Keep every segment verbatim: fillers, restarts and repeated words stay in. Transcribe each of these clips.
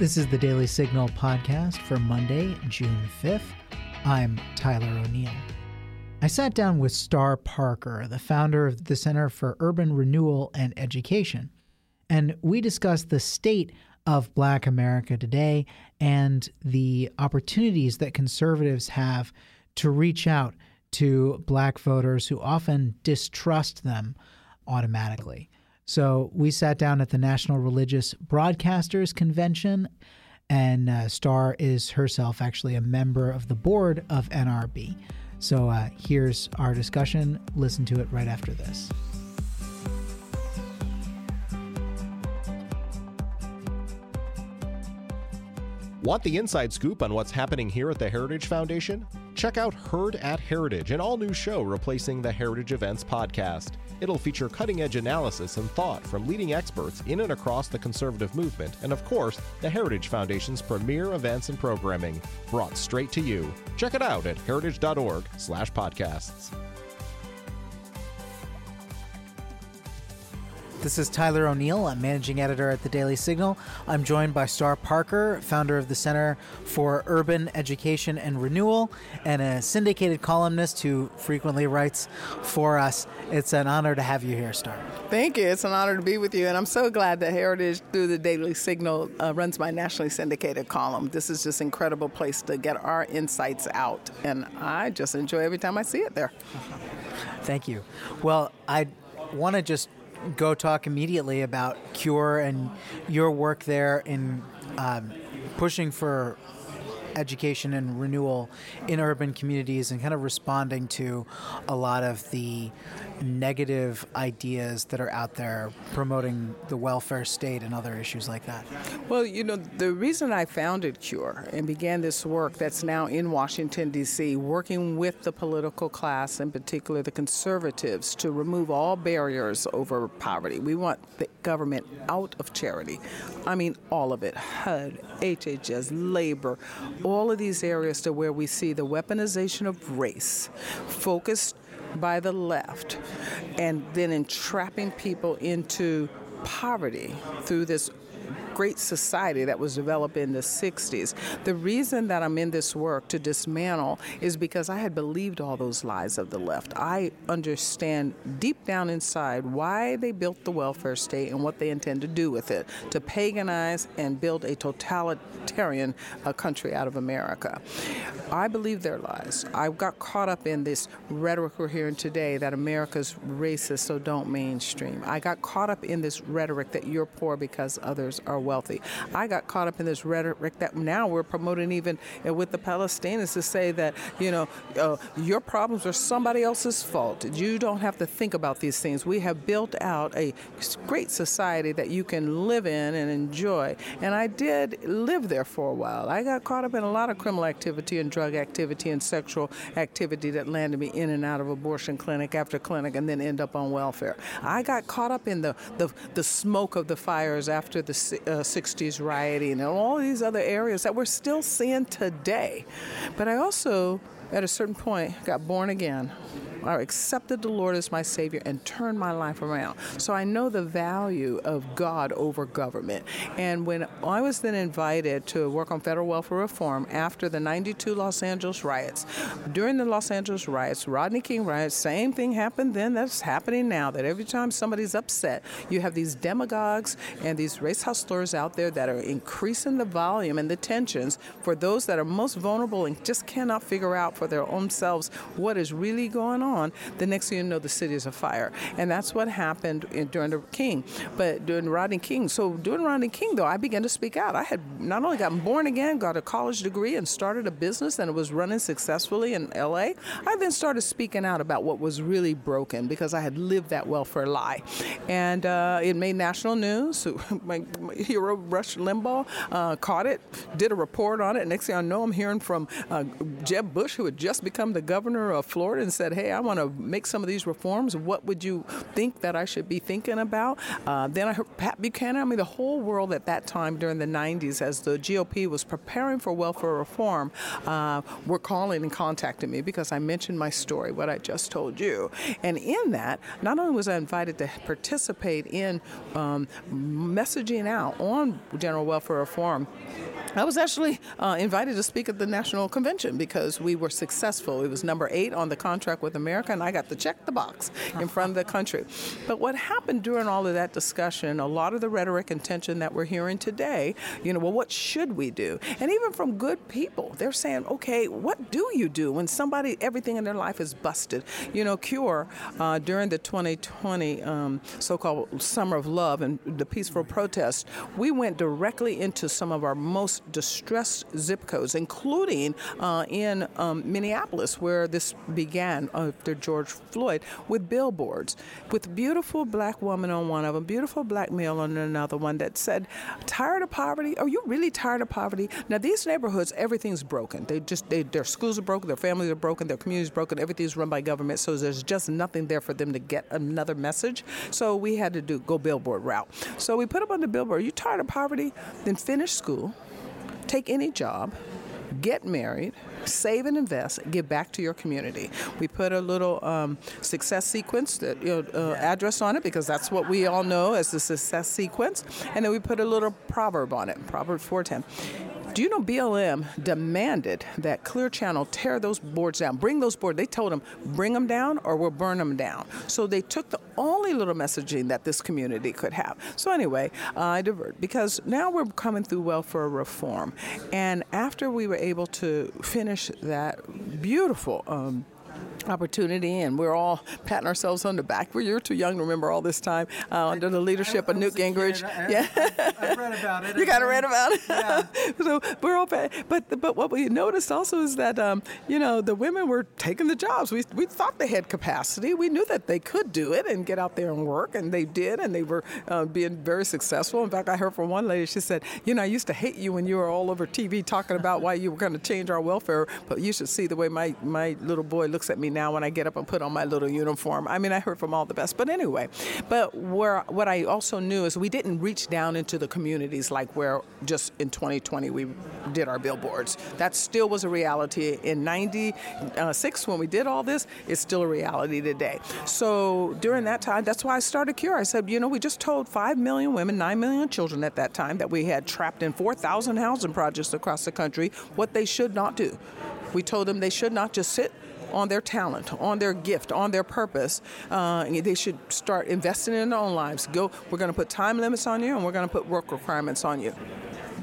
This is the Daily Signal podcast for Monday, June fifth. I'm Tyler O'Neill. I sat down with Star Parker, the founder of the Center for Urban Renewal and Education, and we discussed the state of Black America today and the opportunities that conservatives have to reach out to Black voters who often distrust them automatically. So we sat down at the National Religious Broadcasters Convention, and uh, Star is herself actually a member of the board of N R B. So uh, here's our discussion. Listen to it right after this. Want the inside scoop on what's happening here at the Heritage Foundation? Check out Heard at Heritage, an all-new show replacing the Heritage Events podcast. It'll feature cutting-edge analysis and thought from leading experts in and across the conservative movement and, of course, the Heritage Foundation's premier events and programming, brought straight to you. Check it out at heritage.org slash podcasts. This is Tyler O'Neill. I'm managing editor at The Daily Signal. I'm joined by Star Parker, founder of the Center for Urban Education and Renewal, and a syndicated columnist who frequently writes for us. It's an honor to have you here, Star. Thank you. It's an honor to be with you. And I'm so glad that Heritage, through The Daily Signal, uh, runs my nationally syndicated column. This is just an incredible place to get our insights out. And I just enjoy every time I see it there. Uh-huh. Thank you. Well, I want to just go talk immediately about CURE and your work there in um, pushing for education and renewal in urban communities and kind of responding to a lot of the negative ideas that are out there promoting the welfare state and other issues like that. Well, you know, the reason I founded CURE and began this work that's now in Washington, D C, working with the political class, in particular the conservatives, to remove all barriers over poverty. We want the government out of charity. I mean, all of it. H U D, H H S, labor, all of these areas to where we see the weaponization of race focused by the left and then entrapping people into poverty through this great society that was developed in the sixties. The reason that I'm in this work to dismantle is because I had believed all those lies of the left. I understand deep down inside why they built the welfare state and what they intend to do with it, to paganize and build a totalitarian uh, country out of America. I believe their lies. I got caught up in this rhetoric we're hearing today that America's racist, so don't mainstream. I got caught up in this rhetoric that you're poor because others are wealthy. I got caught up in this rhetoric that now we're promoting even with the Palestinians to say that, you know, uh, your problems are somebody else's fault. You don't have to think about these things. We have built out a great society that you can live in and enjoy. And I did live there for a while. I got caught up in a lot of criminal activity and drug activity and sexual activity that landed me in and out of abortion clinic after clinic and then end up on welfare. I got caught up in the, the, the smoke of the fires after the Uh, sixties rioting and all these other areas that we're still seeing today. But I also, at a certain point, got born again. I accepted the Lord as my Savior and turned my life around. So I know the value of God over government. And when I was then invited to work on federal welfare reform after the ninety-two Los Angeles riots, during the Los Angeles riots, Rodney King riots, same thing happened then that's happening now, that every time somebody's upset, you have these demagogues and these race hustlers out there that are increasing the volume and the tensions for those that are most vulnerable and just cannot figure out for their own selves what is really going on. On, the next thing you know, the city is afire. And that's what happened in, during the King, but during Rodney King. So during Rodney King, though, I began to speak out. I had not only gotten born again, got a college degree, and started a business, and it was running successfully in L A. I then started speaking out about what was really broken because I had lived that welfare lie. And uh, it made national news. My, my hero, Rush Limbaugh, uh, caught it, did a report on it. Next thing I know, I'm hearing from uh, Jeb Bush, who had just become the governor of Florida, and said, hey, I'm I want to make some of these reforms. What would you think that I should be thinking about? Uh, then I heard Pat Buchanan. I mean, the whole world at that time during the nineties, as the G O P was preparing for welfare reform, uh, were calling and contacting me because I mentioned my story, what I just told you. And in that, not only was I invited to participate in um, messaging out on general welfare reform, I was actually uh, invited to speak at the National Convention because we were successful. It was number eight on the contract with America, and I got to check the box in front of the country. But what happened during all of that discussion, a lot of the rhetoric and tension that we're hearing today, you know, well, what should we do? And even from good people, they're saying, okay, what do you do when somebody, everything in their life is busted? You know, Cure, uh, during the twenty twenty um, so-called Summer of Love and the peaceful protest, we went directly into some of our most distressed zip codes, including uh, in um, Minneapolis, where this began after George Floyd, with billboards, with beautiful black woman on one of them, beautiful black male on another one that said, tired of poverty? Are you really tired of poverty? Now, these neighborhoods, everything's broken. They just, they, their schools are broken, their families are broken, their communities are broken, everything's run by government, so there's just nothing there for them to get another message. So we had to do go billboard route. So we put up on the billboard, are you tired of poverty? Then finish school. Take any job, get married, save and invest, give back to your community. We put a little um, success sequence that, you know, uh, address on it, because that's what we all know as the success sequence. And then we put a little proverb on it, Proverb four ten. Do you know B L M demanded that Clear Channel tear those boards down, bring those boards? They told them, bring them down or we'll burn them down. So they took the only little messaging that this community could have. So anyway, uh, I divert, because now we're coming through welfare reform. And after we were able to finish that beautiful um opportunity, and we're all patting ourselves on the back. Well, you're too young to remember all this time uh, under the leadership I, I of Newt Gingrich. I, I, yeah, I, I read about it. You got to read about it. Yeah. So we're all, but but what we noticed also is that um, you know, the women were taking the jobs. We we thought they had capacity. We knew that they could do it and get out there and work, and they did, and they were uh, being very successful. In fact, I heard from one lady. She said, "You know, I used to hate you when you were all over T V talking about why you were going to change our welfare, but you should see the way my my little boy looks at me now when I get up and put on my little uniform." I mean, I heard from all the best. But anyway, but where what I also knew is we didn't reach down into the communities like where just in twenty twenty we did our billboards. That still was a reality in ninety-six when we did all this. It's still a reality today. So during that time, that's why I started Cure. I said, you know, we just told five million women, nine million children at that time that we had trapped in four thousand housing projects across the country what they should not do. We told them they should not just sit on their talent, on their gift, on their purpose. Uh, they should start investing in their own lives. Go. We're going to put time limits on you, and we're going to put work requirements on you.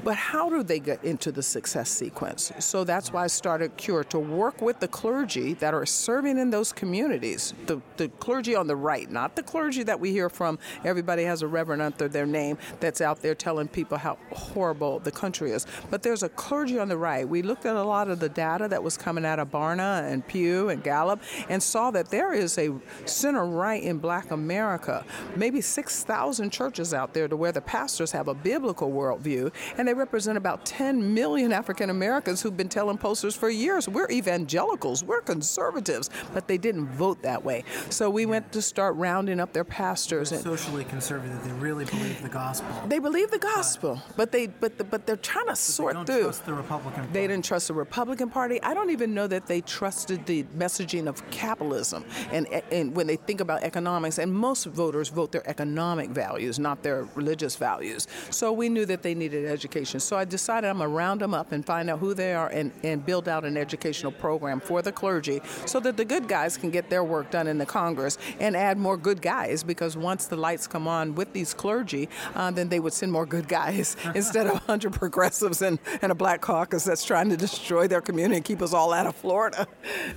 But how do they get into the success sequence? So that's why I started Cure, to work with the clergy that are serving in those communities, the, the clergy on the right, not the clergy that we hear from. Everybody has a reverend under their name that's out there telling people how horrible the country is. But there's a clergy on the right. We looked at a lot of the data that was coming out of Barna and Pew and Gallup and saw that there is a center right in Black America, maybe six thousand churches out there, to where the pastors have a biblical worldview, and they represent about ten million African Americans who've been telling posters for years, we're evangelicals, we're conservatives, but they didn't vote that way. So we yeah. went to start rounding up their pastors. They're socially and, conservative, they really believe the gospel. They believe the gospel, but, but they but the, but they're trying to sort they don't through. Trust the Republican Party. They didn't trust the Republican Party. I don't even know that they trusted the messaging of capitalism, and and when they think about economics, and most voters vote their economic values, not their religious values. So we knew that they needed education. So I decided I'm going to round them up and find out who they are and, and build out an educational program for the clergy so that the good guys can get their work done in the Congress and add more good guys, because once the lights come on with these clergy, uh, then they would send more good guys instead of one hundred progressives and, and a black caucus that's trying to destroy their community and keep us all out of Florida.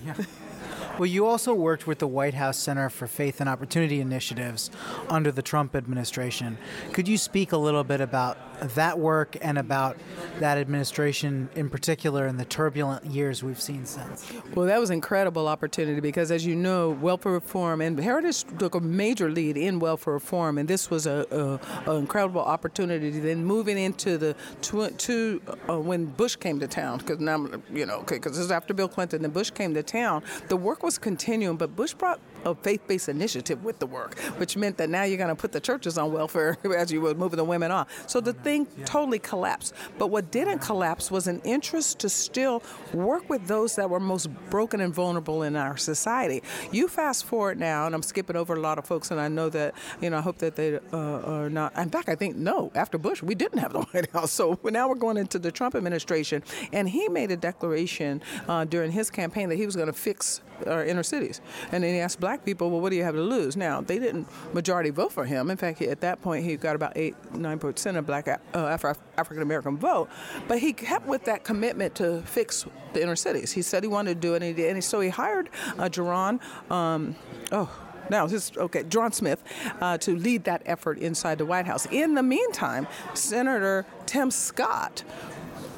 Yeah. Well, you also worked with the White House Center for Faith and Opportunity Initiatives under the Trump administration. Could you speak a little bit about that work and about that administration in particular and the turbulent years we've seen since? Well, that was an incredible opportunity because, as you know, welfare reform, and Heritage took a major lead in welfare reform, and this was a, a, a incredible opportunity. Then moving into the tw- two, uh, when Bush came to town, because now, you know, because this is after Bill Clinton, and Bush came to town, the work was was continuing, but Bush brought a faith-based initiative with the work, which meant that now you're going to put the churches on welfare as you were moving the women on. So the thing yeah. totally collapsed. But what didn't collapse was an interest to still work with those that were most broken and vulnerable in our society. You fast forward now, and I'm skipping over a lot of folks, and I know that, you know, I hope that they uh, are not. In fact, I think, no, after Bush, we didn't have the White House. So now we're going into the Trump administration, and he made a declaration uh, during his campaign that he was going to fix our inner cities. And then he asked black people, well, what do you have to lose? Now, they didn't majority vote for him. In fact, he, at that point, he got about eight, nine percent of black uh, Afri- African-American vote. But he kept with that commitment to fix the inner cities. He said he wanted to do it, and he did. And so he hired uh, Ja'Ron, um, oh, Now, this okay, Ja'Ron Smith, uh, to lead that effort inside the White House. In the meantime, Senator Tim Scott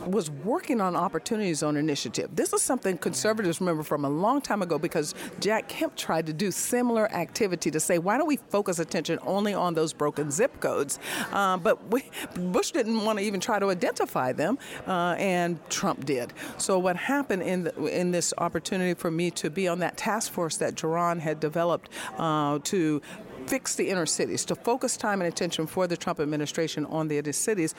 was working on Opportunity Zone initiative. This is something conservatives remember from a long time ago, because Jack Kemp tried to do similar activity to say, why don't we focus attention only on those broken zip codes? Uh, but we, Bush didn't want to even try to identify them, uh, and Trump did. So what happened in the, in this opportunity for me to be on that task force that Ja'Ron had developed uh, to fix the inner cities, to focus time and attention for the Trump administration on the inner cities,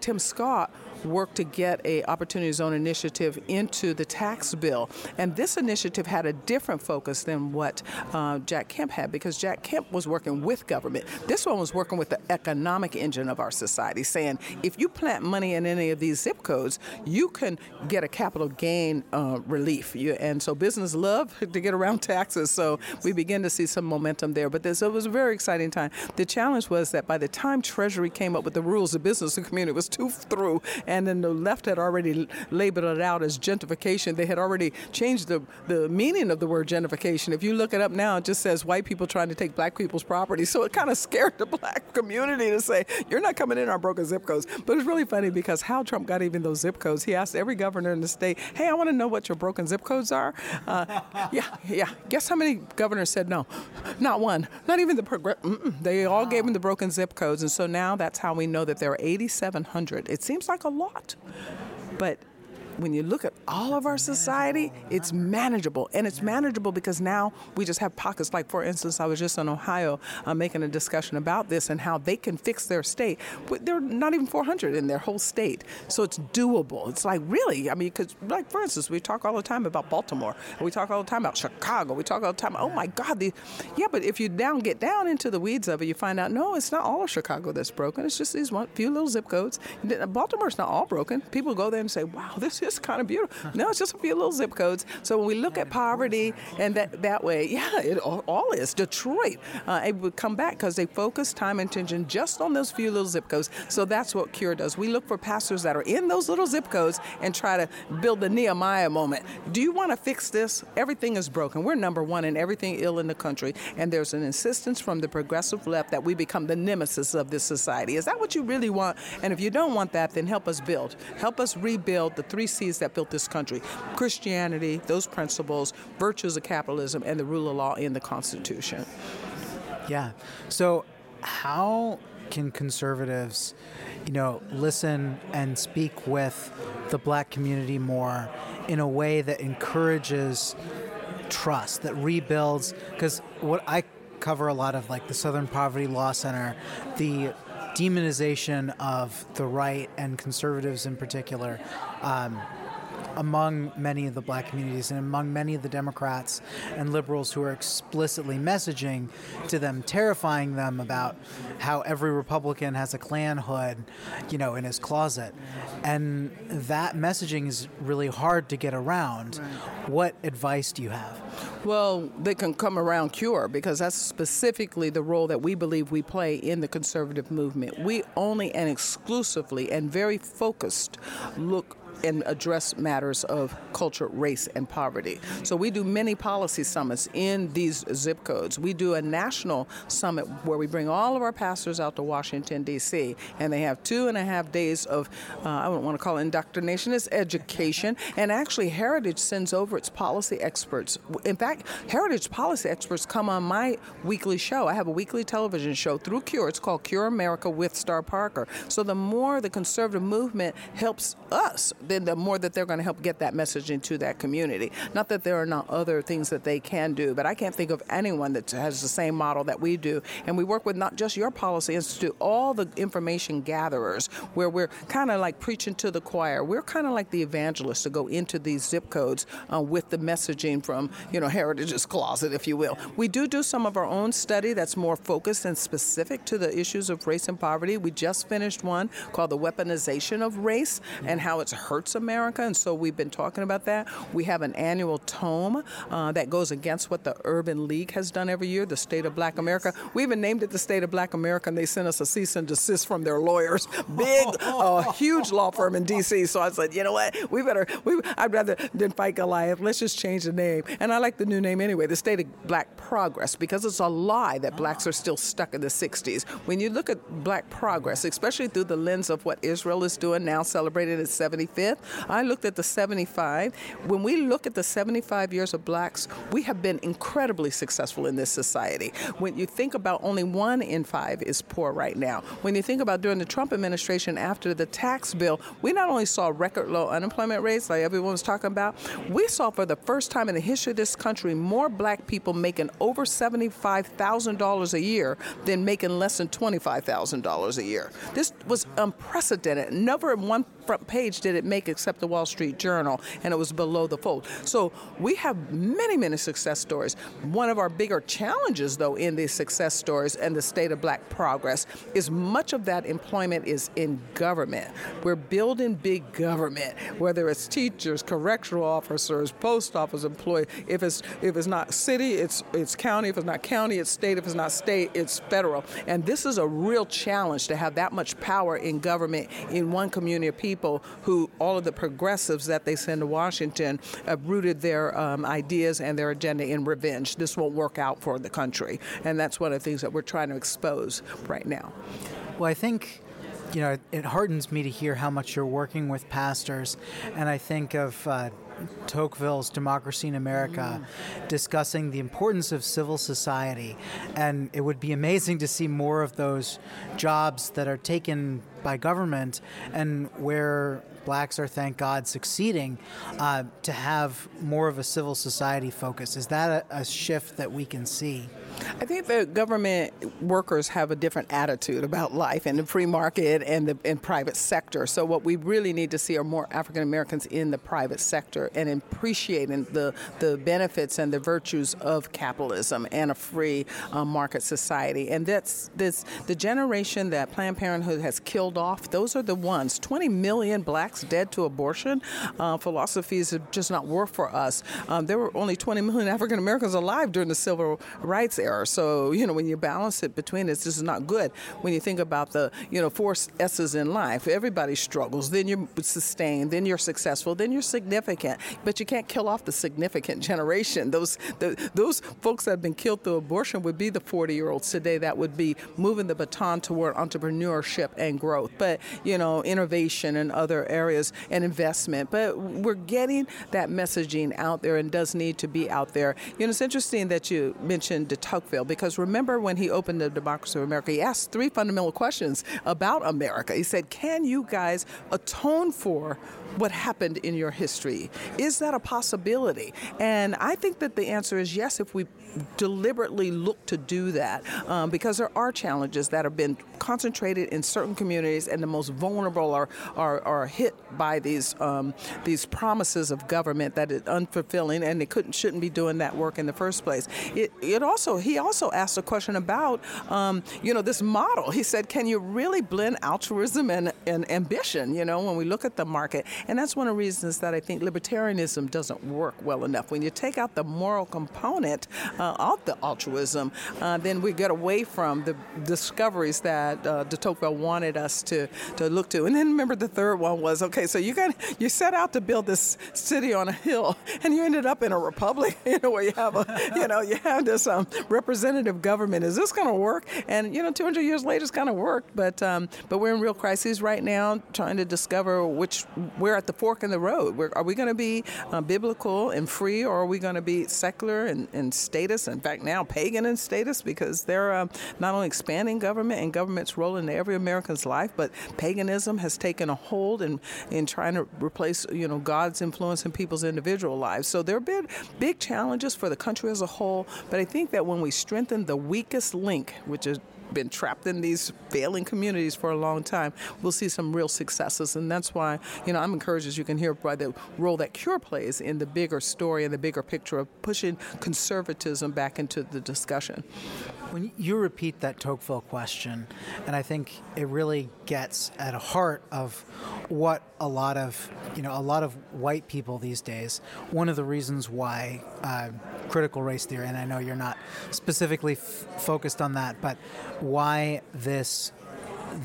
Tim Scott worked to get a Opportunity Zone initiative into the tax bill. And this initiative had a different focus than what uh, Jack Kemp had, because Jack Kemp was working with government. This one was working with the economic engine of our society, saying if you plant money in any of these zip codes, you can get a capital gain uh, relief. You, and so business love to get around taxes. So we begin to see some momentum there. But this, it was a very exciting time. The challenge was that by the time Treasury came up with the rules of business and community, it was too through. And then the left had already labeled it out as gentrification. They had already changed the, the meaning of the word gentrification. If you look it up now, it just says white people trying to take black people's property. So it kind of scared the black community to say, you're not coming in our broken zip codes. But it's really funny because how Trump got even those zip codes, he asked every governor in the state, hey, I want to know what your broken zip codes are. Uh, yeah, yeah. Guess how many governors said no? Not one. Not even the progress. They all gave him the broken zip codes. And so now that's how we know that there are eighty-seven hundred. It seems like a lot. lot. But when you look at all of our society, it's manageable. And it's manageable because now we just have pockets. Like, for instance, I was just in Ohio uh, making a discussion about this and how they can fix their state. There are not even four hundred in their whole state. So it's doable. It's like, really? I mean, because, like, for instance, we talk all the time about Baltimore. We talk all the time about Chicago. We talk all the time, oh, my God. The, yeah, but if you down get down into the weeds of it, you find out, no, it's not all of Chicago that's broken. It's just these one few little zip codes. Baltimore's not all broken. People go there and say, wow, this It's kind of beautiful. No, it's just a few little zip codes. So when we look at poverty and that that way, yeah, it all, all is. Detroit, uh, it would come back because they focus time and attention just on those few little zip codes. So that's what CURE does. We look for pastors that are in those little zip codes and try to build the Nehemiah moment. Do you want to fix this? Everything is broken. We're number one in everything ill in the country. And there's an insistence from the progressive left that we become the nemesis of this society. Is that what you really want? And if you don't want that, then help us build. Help us rebuild the three C's that built this country: Christianity, those principles, virtues of capitalism, and the rule of law in the Constitution. Yeah. So how can conservatives, you know, listen and speak with the black community more in a way that encourages trust, that rebuilds? Because what I cover a lot of, like the Southern Poverty Law Center, the demonization of the right and conservatives in particular um, among many of the black communities and among many of the Democrats and liberals who are explicitly messaging to them, terrifying them about how every Republican has a Klan hood, you know, in his closet. And that messaging is really hard to get around. Right. What advice do you have? Well, they can come around CURE, because that's specifically the role that we believe we play in the conservative movement. We only and exclusively and very focused look and address matters of culture, race, and poverty. So we do many policy summits in these zip codes. We do a national summit where we bring all of our pastors out to Washington, D C, and they have two and a half days of, uh, I wouldn't want to call it indoctrination, it's education. And actually, Heritage sends over its policy experts. In fact, Heritage policy experts come on my weekly show. I have a weekly television show through CURE. It's called CURE America with Star Parker. So the more the conservative movement helps us, then the more that they're going to help get that message into that community. Not that there are not other things that they can do, but I can't think of anyone that has the same model that we do. And we work with not just your policy institute, all the information gatherers, where we're kind of like preaching to the choir. We're kind of like the evangelists to go into these zip codes uh, with the messaging from, you know, Heritage's Closet, if you will. We do do some of our own study that's more focused and specific to the issues of race and poverty. We just finished one called The Weaponization of Race and How It Hurts America, and so we've been talking about that. We have an annual tome uh, that goes against what the Urban League has done every year, the State of Black America. We even named it the State of Black America, and they sent us a cease and desist from their lawyers. Big, uh, huge law firm in D C. So I said, you know what, we better, we, I'd rather than fight Goliath, let's just change the name. And I like the new name anyway, the State of Black Progress, because it's a lie that blacks are still stuck in the sixties. When you look at black progress, especially through the lens of what Israel is doing now, celebrated its seventy-fifth, I looked at the seventy-five. When we look at the seventy-five years of blacks, we have been incredibly successful in this society. When you think about only one in five is poor right now. When you think about during the Trump administration after the tax bill, we not only saw record low unemployment rates like everyone was talking about, we saw for the first time in the history of this country more black people making over seventy-five thousand dollars a year than making less than twenty-five thousand dollars a year. This was unprecedented. Never in one front page did it make except the Wall Street Journal, and it was below the fold. So we have many, many success stories. One of our bigger challenges, though, in these success stories and the state of black progress is much of that employment is in government. We're building big government, whether it's teachers, correctional officers, post office employees. If it's if it's not city, it's it's county. If it's not county, it's state. If it's not state, it's federal. And this is a real challenge to have that much power in government in one community of people. People who, all of the progressives that they send to Washington, have rooted their um, ideas and their agenda in revenge. This won't work out for the country. And that's one of the things that we're trying to expose right now. Well, I think, you know, it heartens me to hear how much you're working with pastors. And I think of uh, Tocqueville's Democracy in America, mm. discussing the importance of civil society. And it would be amazing to see more of those jobs that are taken by government and where blacks are, thank God, succeeding uh, to have more of a civil society focus. Is that a, a shift that we can see? I think the government workers have a different attitude about life and the free market and the and private sector. So what we really need to see are more African Americans in the private sector and appreciating the, the benefits and the virtues of capitalism and a free uh, market society. And that's this the generation that Planned Parenthood has killed off. Those are the ones. twenty million blacks dead to abortion. Uh, philosophies are just not worth for us. Um, there were only twenty million African Americans alive during the Civil Rights era. So, you know, when you balance it between us, this is not good. When you think about the, you know, four S's in life, everybody struggles. Then you're sustained. Then you're successful. Then you're significant. But you can't kill off the significant generation. Those the, those folks that have been killed through abortion would be the forty-year-olds today that would be moving the baton toward entrepreneurship and growth. But, you know, innovation and other areas and investment. But we're getting that messaging out there and does need to be out there. You know, it's interesting that you mentioned the because remember when he opened the Democracy of America, he asked three fundamental questions about America. He said, can you guys atone for what happened in your history? Is that a possibility? And I think that the answer is yes, if we deliberately look to do that, um, because there are challenges that have been concentrated in certain communities, and the most vulnerable are are, are hit by these um, these promises of government that is unfulfilling, and they couldn't shouldn't be doing that work in the first place. It it also he also asked a question about um, you know this model. He said, can you really blend altruism and, and ambition? You know, when we look at the market. And that's one of the reasons that I think libertarianism doesn't work well enough. When you take out the moral component uh, of the altruism, uh, then we get away from the discoveries that uh, de Tocqueville wanted us to, to look to. And then remember the third one was, okay, so you got you set out to build this city on a hill, and you ended up in a republic, you know, where you have a, you know, you have this um, representative government. Is this going to work? And, you know, two hundred years later, it's kind of worked. But um, but we're in real crises right now, trying to discover which we're at the fork in the road. We're, are we going to be uh, biblical and free, or are we going to be secular and, and status? In fact, now pagan and status, because they're um, not only expanding government and government's role in every American's life, but paganism has taken a hold in, in trying to replace, you know, God's influence in people's individual lives. So there have been big challenges for the country as a whole. But I think that when we strengthen the weakest link, which is been trapped in these failing communities for a long time, we'll see some real successes. And that's why, you know, I'm encouraged, as you can hear, by the role that CURE plays in the bigger story and the bigger picture of pushing conservatism back into the discussion. When you repeat that Tocqueville question, and I think it really gets at the heart of what a lot of, you know, a lot of white people these days, one of the reasons why uh, critical race theory, and I know you're not specifically f- focused on that, but why this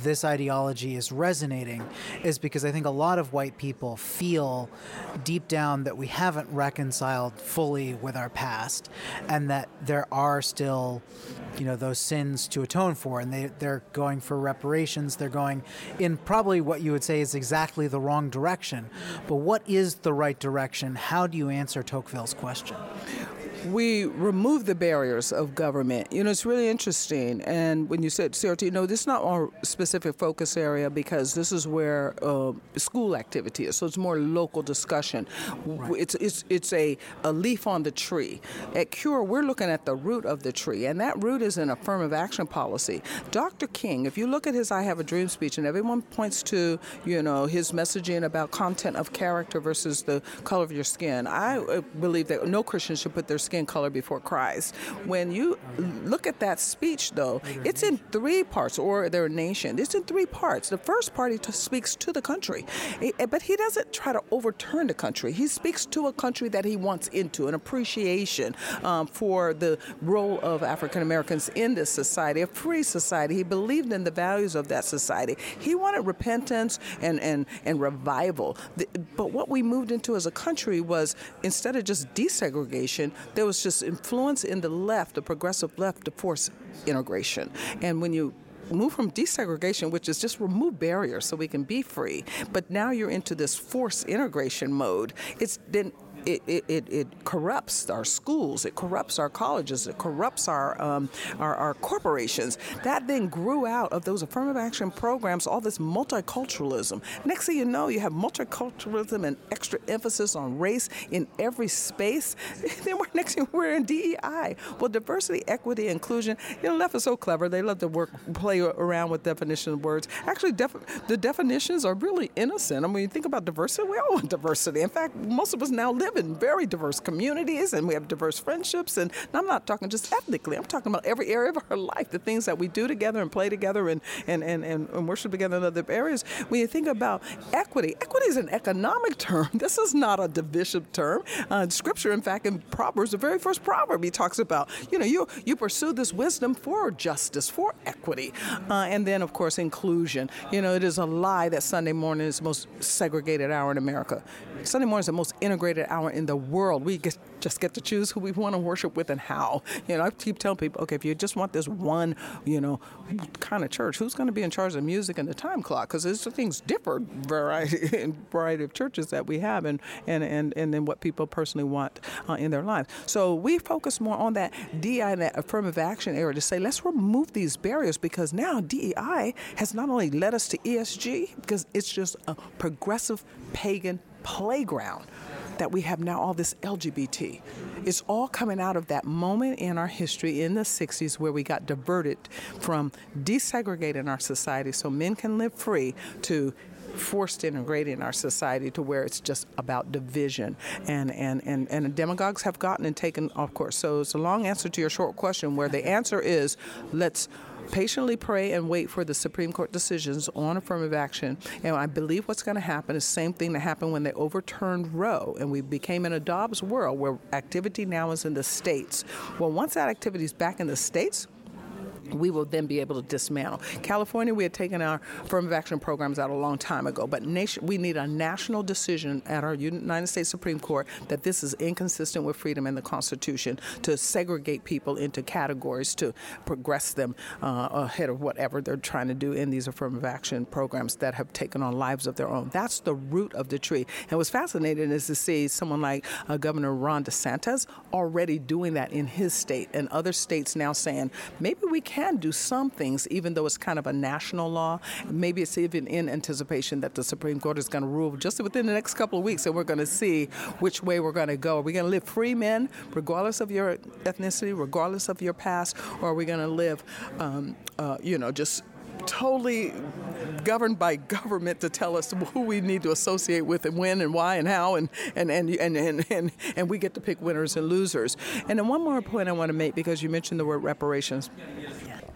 this ideology is resonating is because I think a lot of white people feel deep down that we haven't reconciled fully with our past, and that there are still, you know, those sins to atone for, and they, they're going for reparations. They're going in probably what you would say is exactly the wrong direction. But what is the right direction? How do you answer Tocqueville's question? We remove the barriers of government. You know, it's really interesting. And when you said C R T, no, this is not our specific focus area, because this is where uh, school activity is. So it's more local discussion. Right. It's it's it's a, a leaf on the tree. At CURE, we're looking at the root of the tree, and that root is an affirmative action policy. Doctor King, if you look at his I Have a Dream speech, and everyone points to, you know, his messaging about content of character versus the color of your skin. I believe that no Christian should put their skin color before Christ. When you look at that speech, though, it's in three parts, or their nation. It's in three parts. The first part, he t- speaks to the country, but he doesn't try to overturn the country. He speaks to a country that he wants into, an appreciation um, for the role of African Americans in this society, a free society. He believed in the values of that society. He wanted repentance and, and, and revival. The, but what we moved into as a country was, instead of just desegregation, there was just influence in the left, the progressive left, to force integration. And when you move from desegregation, which is just remove barriers so we can be free, but now you're into this forced integration mode, it's then It, it, it, it corrupts our schools, it corrupts our colleges, it corrupts our, um, our our corporations. That then grew out of those affirmative action programs, all this multiculturalism. Next thing you know, you have multiculturalism and extra emphasis on race in every space. Then we're, next thing we're in D E I. Well, diversity, equity, inclusion, you know, left is so clever. They love to work, play around with definition of words. Actually, def- the definitions are really innocent. I mean, you think about diversity, we all want diversity. In fact, most of us now live in very diverse communities, and we have diverse friendships, and I'm not talking just ethnically. I'm talking about every area of our life, the things that we do together and play together and and, and, and worship together in other areas. When you think about equity, equity is an economic term. This is not a divisive term. Uh, scripture, in fact, in Proverbs, the very first proverb, he talks about, you know, you, you pursue this wisdom for justice, for equity. Uh, and then, of course, inclusion. You know, it is a lie that Sunday morning is the most segregated hour in America. Sunday morning is the most integrated hour in the world. We get, just get to choose who we want to worship with and how. You know, I keep telling people, okay, if you just want this one, you know, kind of church, who's going to be in charge of music and the time clock? Because there's things differ variety in variety of churches that we have, and and and and then what people personally want uh, in their lives. So we focus more on that D E I and that affirmative action area to say, let's remove these barriers, because now D E I has not only led us to E S G, because it's just a progressive pagan playground, that we have now all this L G B T. It's all coming out of that moment in our history in the sixties where we got diverted from desegregating our society so men can live free to forced integrating our society to where it's just about division. And and, and and demagogues have gotten and taken off course. So it's a long answer to your short question, where the answer is, let's patiently pray and wait for the Supreme Court decisions on affirmative action. And I believe what's going to happen is the same thing that happened when they overturned Roe, and we became in a Dobbs world where activity now is in the states. Well, once that activity is back in the states, we will then be able to dismantle. California, we had taken our affirmative action programs out a long time ago, but nation, we need a national decision at our United States Supreme Court that this is inconsistent with freedom and the Constitution to segregate people into categories to progress them uh, ahead of whatever they're trying to do in these affirmative action programs that have taken on lives of their own. That's the root of the tree. And what's fascinating is to see someone like uh, Governor Ron DeSantis already doing that in his state, and other states now saying, maybe we can can do some things, even though it's kind of a national law. Maybe it's even in anticipation that the Supreme Court is going to rule just within the next couple of weeks, and we're going to see which way we're going to go. Are we going to live free men, regardless of your ethnicity, regardless of your past, or are we going to live, um, uh, you know, just totally governed by government to tell us who we need to associate with and when and why and how, and and and and and, and, and we get to pick winners and losers. And then one more point I want to make, because you mentioned the word reparations.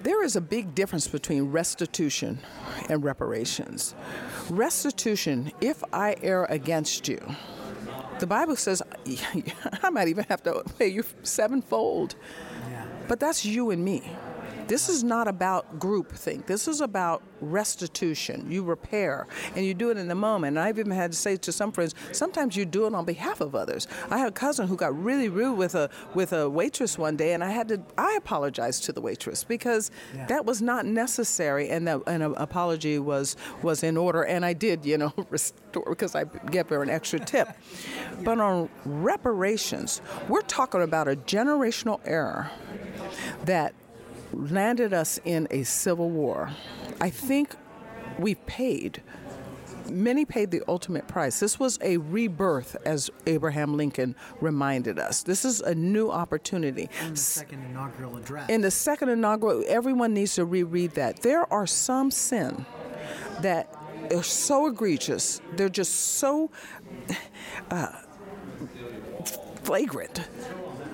There is a big difference between restitution and reparations. Restitution, if I err against you, the Bible says I might even have to pay you sevenfold. Yeah. But that's you and me. This is not about groupthink. This is about restitution. You repair, and you do it in the moment. And I've even had to say to some friends, sometimes you do it on behalf of others. I had a cousin who got really rude with a with a waitress one day, and I had to I apologized to the waitress because yeah. that was not necessary, and that an apology was was in order. And I did, you know, restore, because I gave her an extra tip. yeah. But on reparations, we're talking about a generational error that landed us in a civil war. I think we've paid. Many paid the ultimate price. This was a rebirth, as Abraham Lincoln reminded us. This is a new opportunity. In the second inaugural address. In the second inaugural, everyone needs to reread that. There are some sin that are so egregious. They're just so uh, flagrant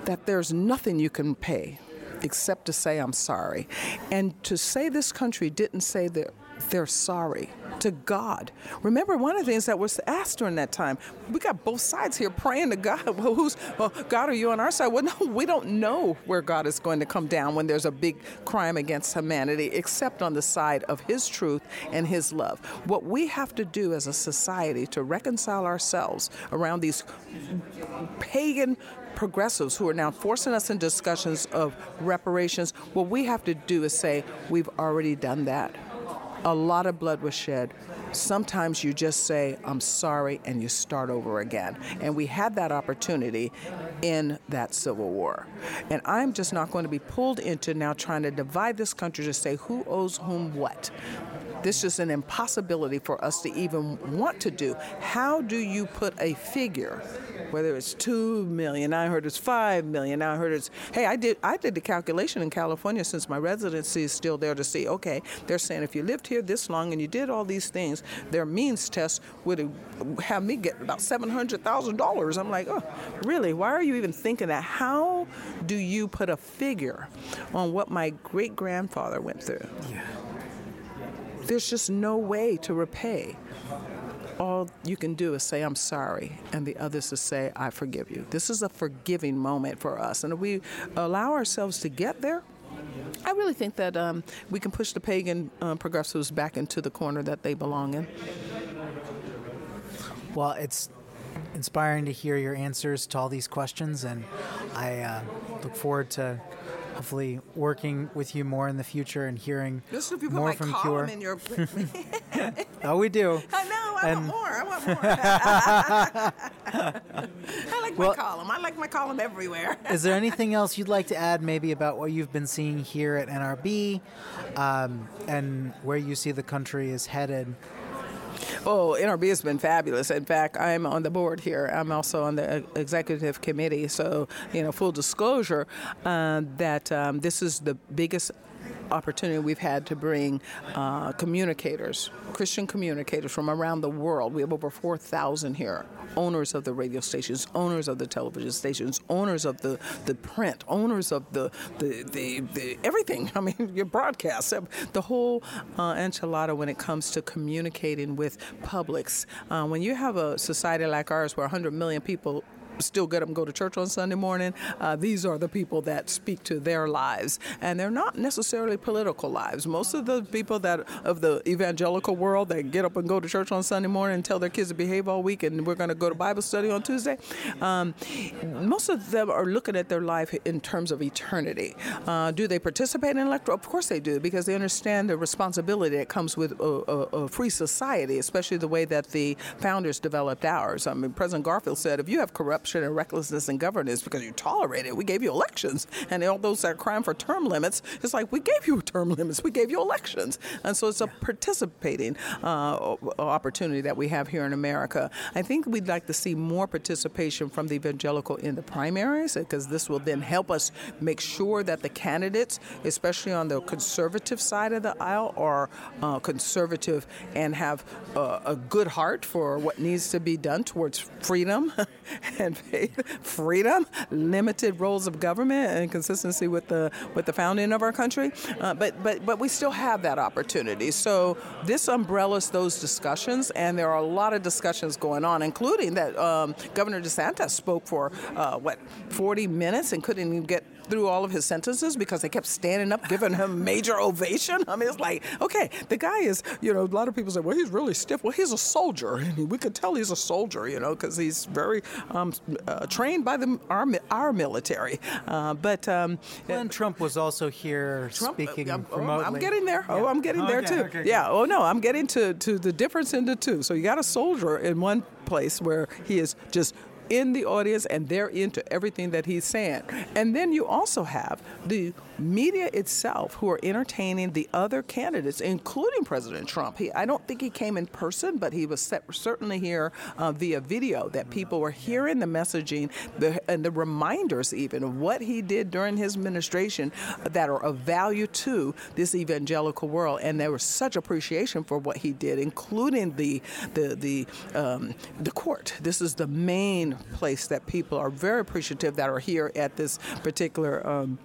that there's nothing you can pay except to say I'm sorry. And to say this country didn't say that they're sorry to God. Remember, one of the things that was asked during that time, we got both sides here praying to God. Well, who's, well, God, are you on our side? Well, no, we don't know where God is going to come down when there's a big crime against humanity, except on the side of his truth and his love. What we have to do as a society to reconcile ourselves around these pagan progressives who are now forcing us in discussions of reparations, what we have to do is say, we've already done that. A lot of blood was shed. Sometimes you just say, I'm sorry, and you start over again. And we had that opportunity in that Civil War. And I'm just not going to be pulled into now trying to divide this country to say who owes whom what. This is an impossibility for us to even want to do. How do you put a figure, whether it's two million, I heard it's five million, I heard it's, hey, I did I did the calculation in California since my residency is still there to see, okay, they're saying if you lived here this long and you did all these things, their means test would have me get about seven hundred thousand dollars. I'm like, oh, really? Why are you even thinking that? How do you put a figure on what my great-grandfather went through? Yeah. There's just no way to repay. All you can do is say, I'm sorry, and the others to say, I forgive you. This is a forgiving moment for us. And if we allow ourselves to get there, I really think that um, we can push the pagan uh, progressives back into the corner that they belong in. Well, it's inspiring to hear your answers to all these questions, and I uh, look forward to hopefully working with you more in the future and hearing more from Cure. In your... oh, we do. I know. I and... want more. I want more. I like well, my column. I like my column everywhere. Is there anything else you'd like to add, maybe about what you've been seeing here at N R B um, and where you see the country is headed? Oh, N R B has been fabulous. In fact, I'm on the board here. I'm also on the executive committee. So, you know, full disclosure uh, that um, this is the biggest opportunity we've had to bring uh, communicators, Christian communicators from around the world. We have over four thousand here, owners of the radio stations, owners of the television stations, owners of the, the print, owners of the, the, the, the everything. I mean, your broadcasts, the whole uh, enchilada when it comes to communicating with publics. Uh, when you have a society like ours where one hundred million people still get them to go to church on Sunday morning. Uh, these are the people that speak to their lives, and they're not necessarily political lives. Most of the people that of the evangelical world that get up and go to church on Sunday morning and tell their kids to behave all week, and we're going to go to Bible study on Tuesday. Um, most of them are looking at their life in terms of eternity. Uh, do they participate in electoral? Of course they do, because they understand the responsibility that comes with a, a, a free society, especially the way that the founders developed ours. I mean, President Garfield said, if you have corruption and recklessness in governance because you tolerate it, we gave you elections. And all those that are crying for term limits, it's like, we gave you term limits, we gave you elections. And so it's a participating uh, opportunity that we have here in America. I think we'd like to see more participation from the evangelical in the primaries, because this will then help us make sure that the candidates, especially on the conservative side of the aisle, are uh, conservative and have uh, a good heart for what needs to be done towards freedom and faith, freedom, limited roles of government, and consistency with the with the founding of our country. Uh, but but but we still have that opportunity. So this umbrellas those discussions, and there are a lot of discussions going on, including that um, Governor DeSantis spoke for uh, what forty minutes and couldn't even get through all of his sentences because they kept standing up, giving him major ovation. I mean, it's like, okay, the guy is, you know, a lot of people say, well, he's really stiff. Well, he's a soldier. I mean, we could tell he's a soldier, you know, because he's very um, uh, trained by the our, our military. Uh, but um, well, and Trump was also here Trump, speaking I'm, remotely. I'm getting there. Oh, I'm getting there, okay, too. Okay, yeah. Good. Oh, no, I'm getting to, to the difference in the two. So you got a soldier in one place where he is just in the audience, and they're into everything that he's saying. And then you also have the media itself who are entertaining the other candidates, including President Trump. He, I don't think he came in person, but he was set, certainly here uh, via video, that people were hearing the messaging the, and the reminders even of what he did during his administration that are of value to this evangelical world. And there was such appreciation for what he did, including the, the, the, um, the court. This is the main place that people are very appreciative that are here at this particular um,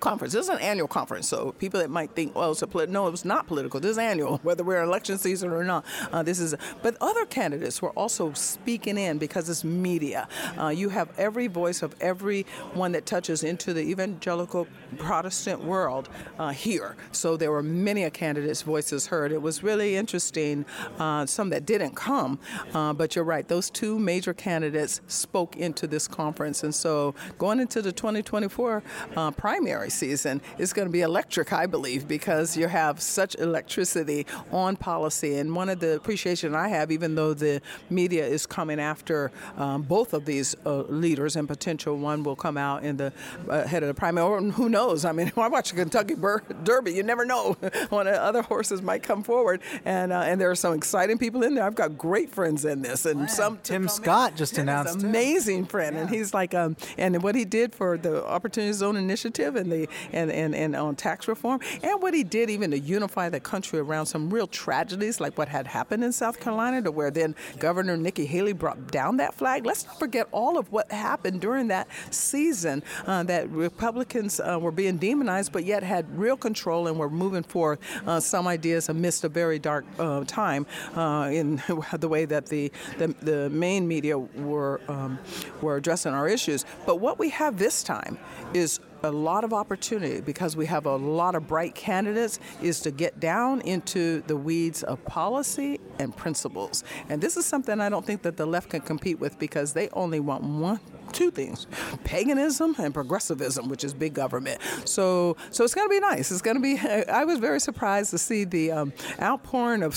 conference. This is an annual conference, so people that might think, well, it's a polit- no, it was not political. This is annual, whether we're in election season or not. Uh, this is, but other candidates were also speaking in because it's media. Uh, you have every voice of everyone that touches into the evangelical Protestant world uh, here. So there were many a candidate's voices heard. It was really interesting. Uh, some that didn't come, uh, but you're right. Those two major candidates spoke into this conference. And so going into the twenty twenty-four uh, primary season, it's going to be electric, I believe, because you have such electricity on policy. And one of the appreciation I have, even though the media is coming after um, both of these uh, leaders, and potential one will come out in the uh, head of the primary, or who knows? I mean, I watch Kentucky Bur- Derby. You never know. One of the other horses might come forward. And, uh, and there are some exciting people in there. I've got great friends in this. And wow. some Tim Scott in. just announced An amazing friend, yeah. And he's like, um, and what he did for the Opportunity Zone initiative and the and, and, and on tax reform, and what he did even to unify the country around some real tragedies like what had happened in South Carolina, to where then Governor Nikki Haley brought down that flag. Let's not forget all of what happened during that season uh, that Republicans uh, were being demonized, but yet had real control and were moving forth uh, some ideas amidst a very dark uh, time uh, in the way that the the, the main media were. Um, we're addressing our issues. But what we have this time is a lot of opportunity, because we have a lot of bright candidates, is to get down into the weeds of policy and principles. And this is something I don't think that the left can compete with, because they only want one, two things, paganism and progressivism, which is big government. So so it's going to be nice. It's going to be, I was very surprised to see the um, outpouring of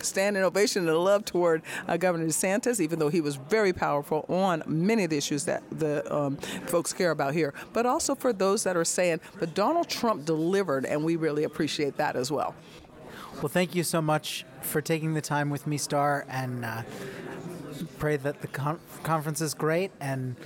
standing ovation and love toward uh, Governor DeSantis, even though he was very powerful on many of the issues that the um, folks care about here. But also for those that are saying, but Donald Trump delivered, and we really appreciate that as well. Well, thank you so much for taking the time with me, Star, and uh, pray that the con- conference is great and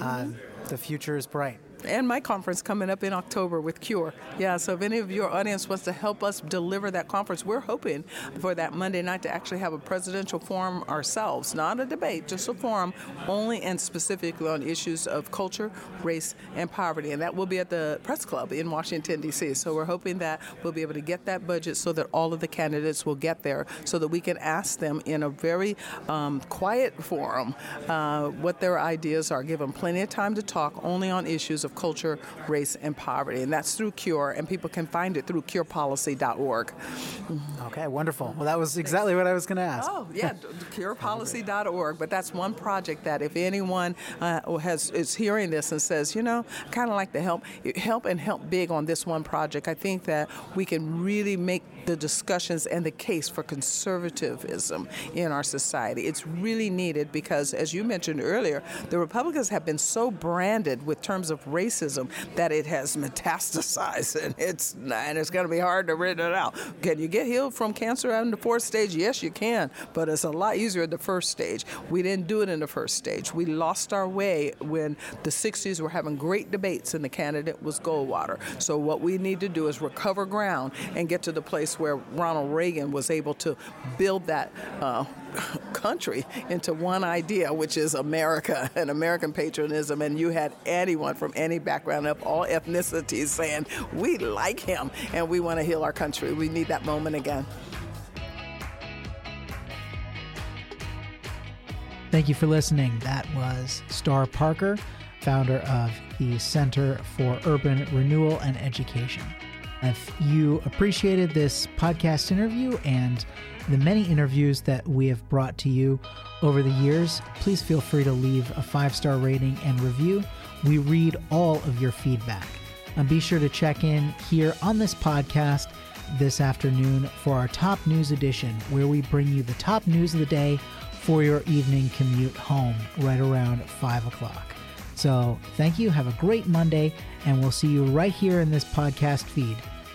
uh, the future is bright. and my conference coming up in October with CURE. Yeah, so if any of your audience wants to help us deliver that conference, we're hoping for that Monday night to actually have a presidential forum ourselves, not a debate, just a forum, only and specifically on issues of culture, race, and poverty. And that will be at the Press Club in Washington, D C. So we're hoping that we'll be able to get that budget so that all of the candidates will get there so that we can ask them in a very um, quiet forum uh, what their ideas are, give them plenty of time to talk only on issues of culture, race, and poverty. And that's through CURE, and people can find it through cure policy dot org. Okay, wonderful. Well, that was exactly what I was going to ask. Oh, yeah, cure policy dot org. But that's one project that if anyone uh, has is hearing this and says, you know, I kind of like to help, help and help big on this one project, I think that we can really make the discussions and the case for conservatism in our society. It's really needed because, as you mentioned earlier, the Republicans have been so branded with terms of racism that it has metastasized, and it's and it's going to be hard to rid it out. Can you get healed from cancer out in the fourth stage? Yes, you can, but it's a lot easier at the first stage. We didn't do it in the first stage. We lost our way when the sixties were having great debates and the candidate was Goldwater. So what we need to do is recover ground and get to the place where Ronald Reagan was able to build that uh, country into one idea, which is America and American patriotism. And you had anyone from any background of all ethnicities saying, we like him and we want to heal our country. We need that moment again. Thank you for listening. That was Star Parker, founder of the Center for Urban Renewal and Education. If you appreciated this podcast interview and the many interviews that we have brought to you over the years, please feel free to leave a five-star rating and review. We read all of your feedback. And be sure to check in here on this podcast this afternoon for our Top News Edition, where we bring you the top news of the day for your evening commute home right around five o'clock. So thank you, have a great Monday, and we'll see you right here in this podcast feed